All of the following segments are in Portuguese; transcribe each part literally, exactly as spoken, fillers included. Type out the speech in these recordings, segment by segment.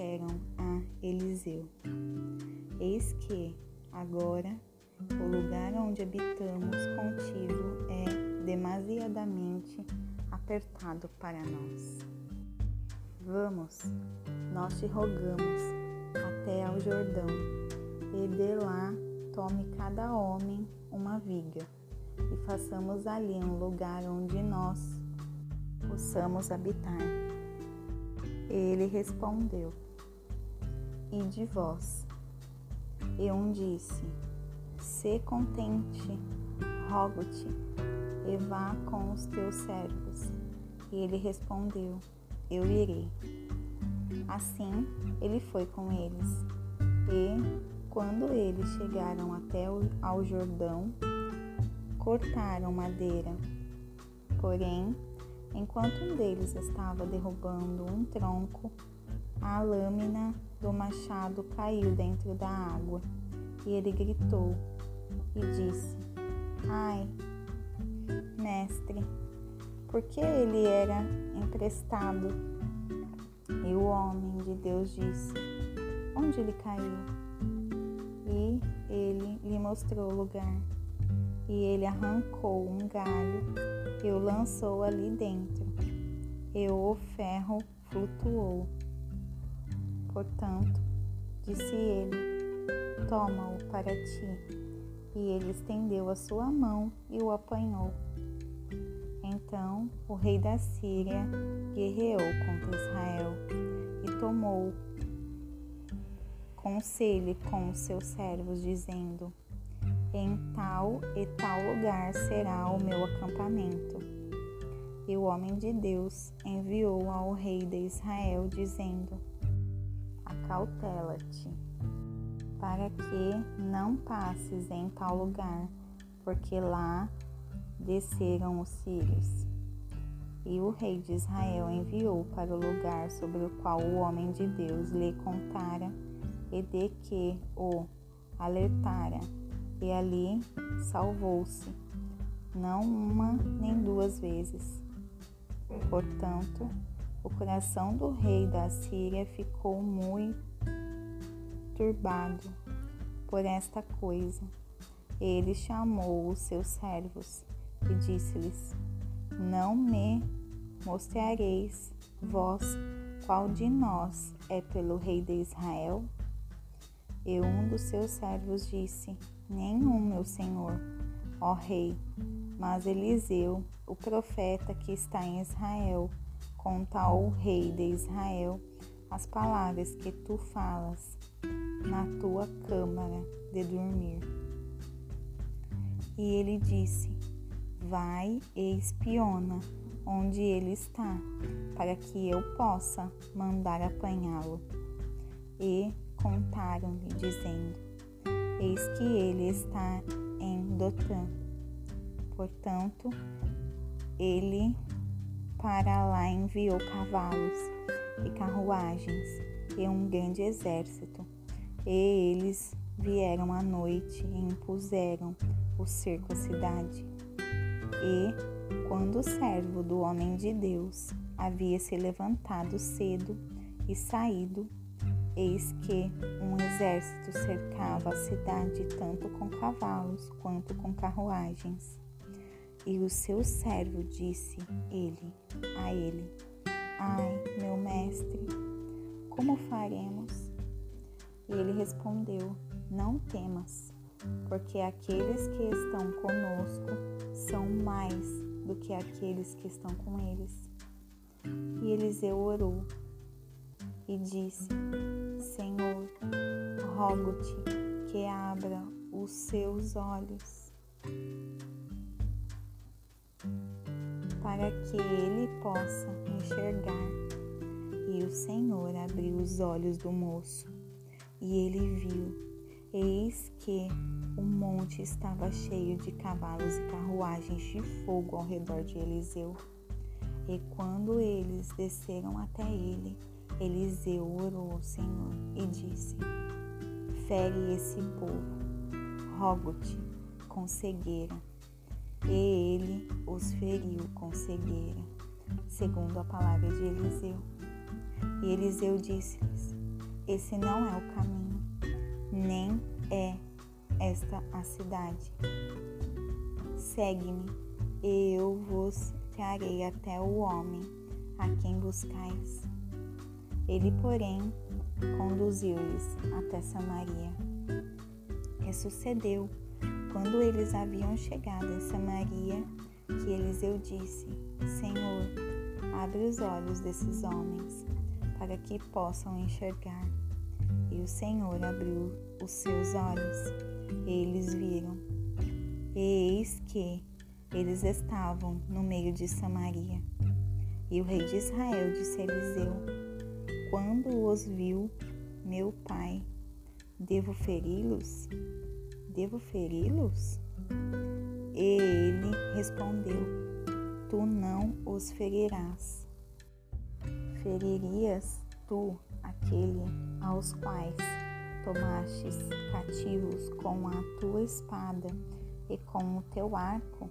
disseram a Eliseu: Eis que, agora, o lugar onde habitamos contigo é demasiadamente apertado para nós. Vamos, nós te rogamos, até ao Jordão, e de lá tome cada homem uma viga, e façamos ali um lugar onde nós possamos habitar. Ele respondeu: E de vós? E um disse: Se contente, rogo-te, e vá com os teus servos. E ele respondeu: Eu irei. Assim, ele foi com eles. E, quando eles chegaram até ao Jordão, cortaram madeira. Porém, enquanto um deles estava derrubando um tronco, a lâmina do machado caiu dentro da água. E ele gritou e disse: Ai, mestre, porque ele era emprestado? E o homem de Deus disse: Onde ele caiu? E ele lhe mostrou o lugar. E ele arrancou um galho e o lançou ali dentro. E o ferro flutuou. Portanto, disse ele: Toma-o para ti. E ele estendeu a sua mão e o apanhou. Então o rei da Síria guerreou contra Israel e tomou conselho com os seus servos, dizendo: Em tal e tal lugar será o meu acampamento. E o homem de Deus enviou ao rei de Israel, dizendo: Acautela-te, para que não passes em tal lugar, porque lá desceram os sírios. E o rei de Israel enviou para o lugar sobre o qual o homem de Deus lhe contara e de que o alertara, e ali salvou-se, não uma nem duas vezes. Portanto, o coração do rei da Síria ficou muito turbado por esta coisa. Ele chamou os seus servos e disse-lhes: Não me mostrareis vós qual de nós é pelo rei de Israel? E um dos seus servos disse: Nenhum, meu senhor, ó rei, mas Eliseu, o profeta que está em Israel, conta ao rei de Israel as palavras que tu falas na tua câmara de dormir. E ele disse: Vai e espiona onde ele está, para que eu possa mandar apanhá-lo. E contaram-lhe, dizendo: Eis que ele está em Dotã. Portanto, ele para lá enviou cavalos e carruagens e um grande exército. E eles vieram à noite e impuseram o cerco à cidade. E, quando o servo do homem de Deus havia se levantado cedo e saído, eis que um exército cercava a cidade tanto com cavalos quanto com carruagens. E o seu servo disse ele a ele: Ai, meu mestre, como faremos? E ele respondeu: Não temas, porque aqueles que estão conosco são mais do que aqueles que estão com eles. E Eliseu orou e disse: Senhor, rogo-te que abra os seus olhos, para que ele possa enxergar. E o Senhor abriu os olhos do moço. E ele viu, eis que o monte estava cheio de cavalos e carruagens de fogo ao redor de Eliseu. E quando eles desceram até ele, Eliseu orou ao Senhor e disse: Fere esse povo, rogo-te com cegueira. E ele os feriu com cegueira, segundo a palavra de Eliseu. E Eliseu disse-lhes: Esse não é o caminho, nem é esta a cidade. Segue-me, e eu vos trarei até o homem a quem buscais. Ele, porém, conduziu-lhes até Samaria. E sucedeu, quando eles haviam chegado em Samaria, que Eliseu disse: Senhor, abre os olhos desses homens, para que possam enxergar. E o Senhor abriu os seus olhos, e eles viram. E eis que eles estavam no meio de Samaria. E o rei de Israel disse a Eliseu: Quando os viu, meu pai, devo feri-los? Devo feri-los? E ele respondeu: Tu não os ferirás. Feririas tu aquele aos quais tomastes cativos com a tua espada e com o teu arco?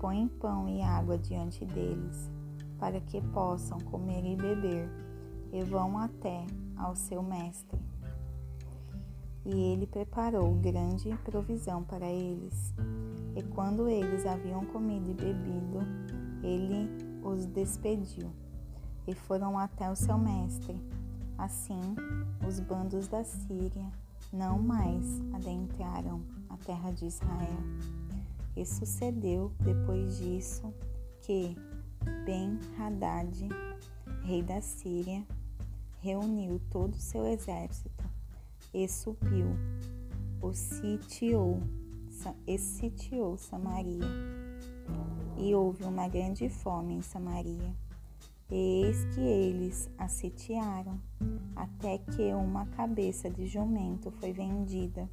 Põe pão e água diante deles, para que possam comer e beber, e vão até ao seu mestre. E ele preparou grande provisão para eles. E quando eles haviam comido e bebido, ele os despediu, e foram até o seu mestre. Assim, os bandos da Síria não mais adentraram a terra de Israel. E sucedeu depois disso que Ben-Hadad, rei da Síria, reuniu todo o seu exército e subiu, o sitiou, e sitiou Samaria. E houve uma grande fome em Samaria. E eis que eles a sitiaram, até que uma cabeça de jumento foi vendida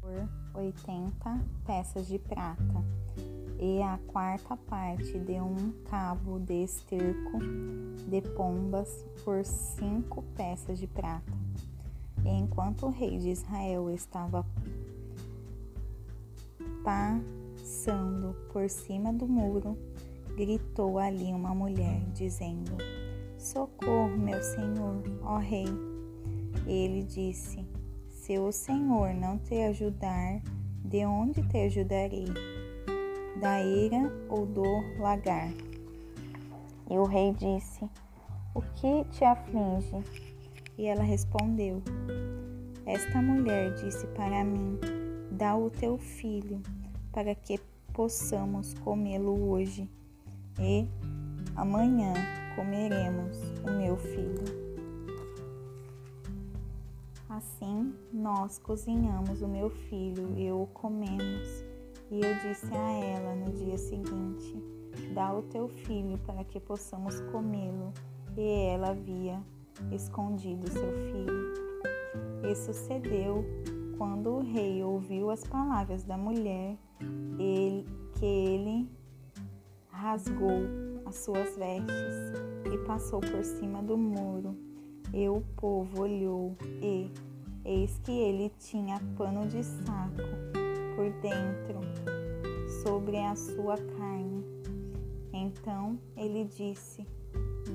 por oitenta peças de prata, e a quarta parte de um cabo de esterco de pombas por cinco peças de prata. E enquanto o rei de Israel estava passando por cima do muro, gritou ali uma mulher, dizendo: Socorro, meu senhor, ó rei. Ele disse: Se o Senhor não te ajudar, de onde te ajudarei? Da eira ou do lagar? E o rei disse: O que te aflige? E ela respondeu: Esta mulher disse para mim: Dá o teu filho, para que possamos comê-lo hoje, e amanhã comeremos o meu filho. Assim nós cozinhamos o meu filho e o comemos. E eu disse a ela no dia seguinte: Dá o teu filho para que possamos comê-lo. E ela havia escondido seu filho. E sucedeu, quando o rei ouviu as palavras da mulher, ele, que ele rasgou as suas vestes e passou por cima do muro. E o povo olhou, e eis que ele tinha pano de saco por dentro sobre a sua carne. Então ele disse: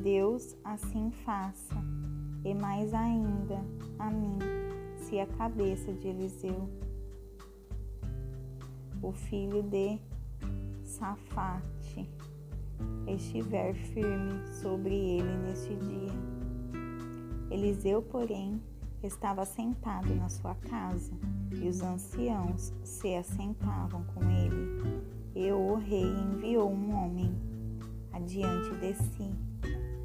Deus assim faça, e mais ainda a mim, se a cabeça de Eliseu, o filho de Safate, estiver firme sobre ele neste dia. Eliseu, porém, estava sentado na sua casa, e os anciãos se assentavam com ele. E o rei enviou um homem adiante de si,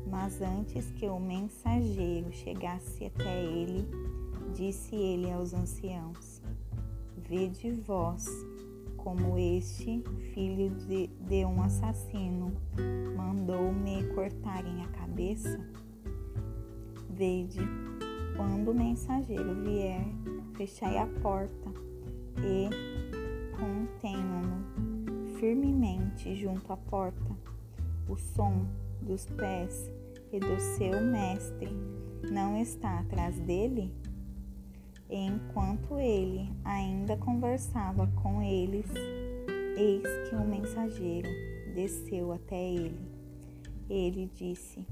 mas antes que o mensageiro chegasse até ele, disse ele aos anciãos: Vede vós como este, filho de, de um assassino, mandou-me cortarem a cabeça? Vede, quando o mensageiro vier, fechai a porta e contenham-no firmemente junto à porta. O som dos pés e do seu mestre não está atrás dele? Enquanto ele ainda conversava com eles, eis que um mensageiro desceu até ele. Ele disse: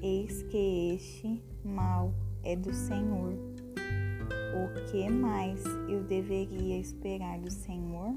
Eis que este mal é do Senhor. O que mais eu deveria esperar do Senhor?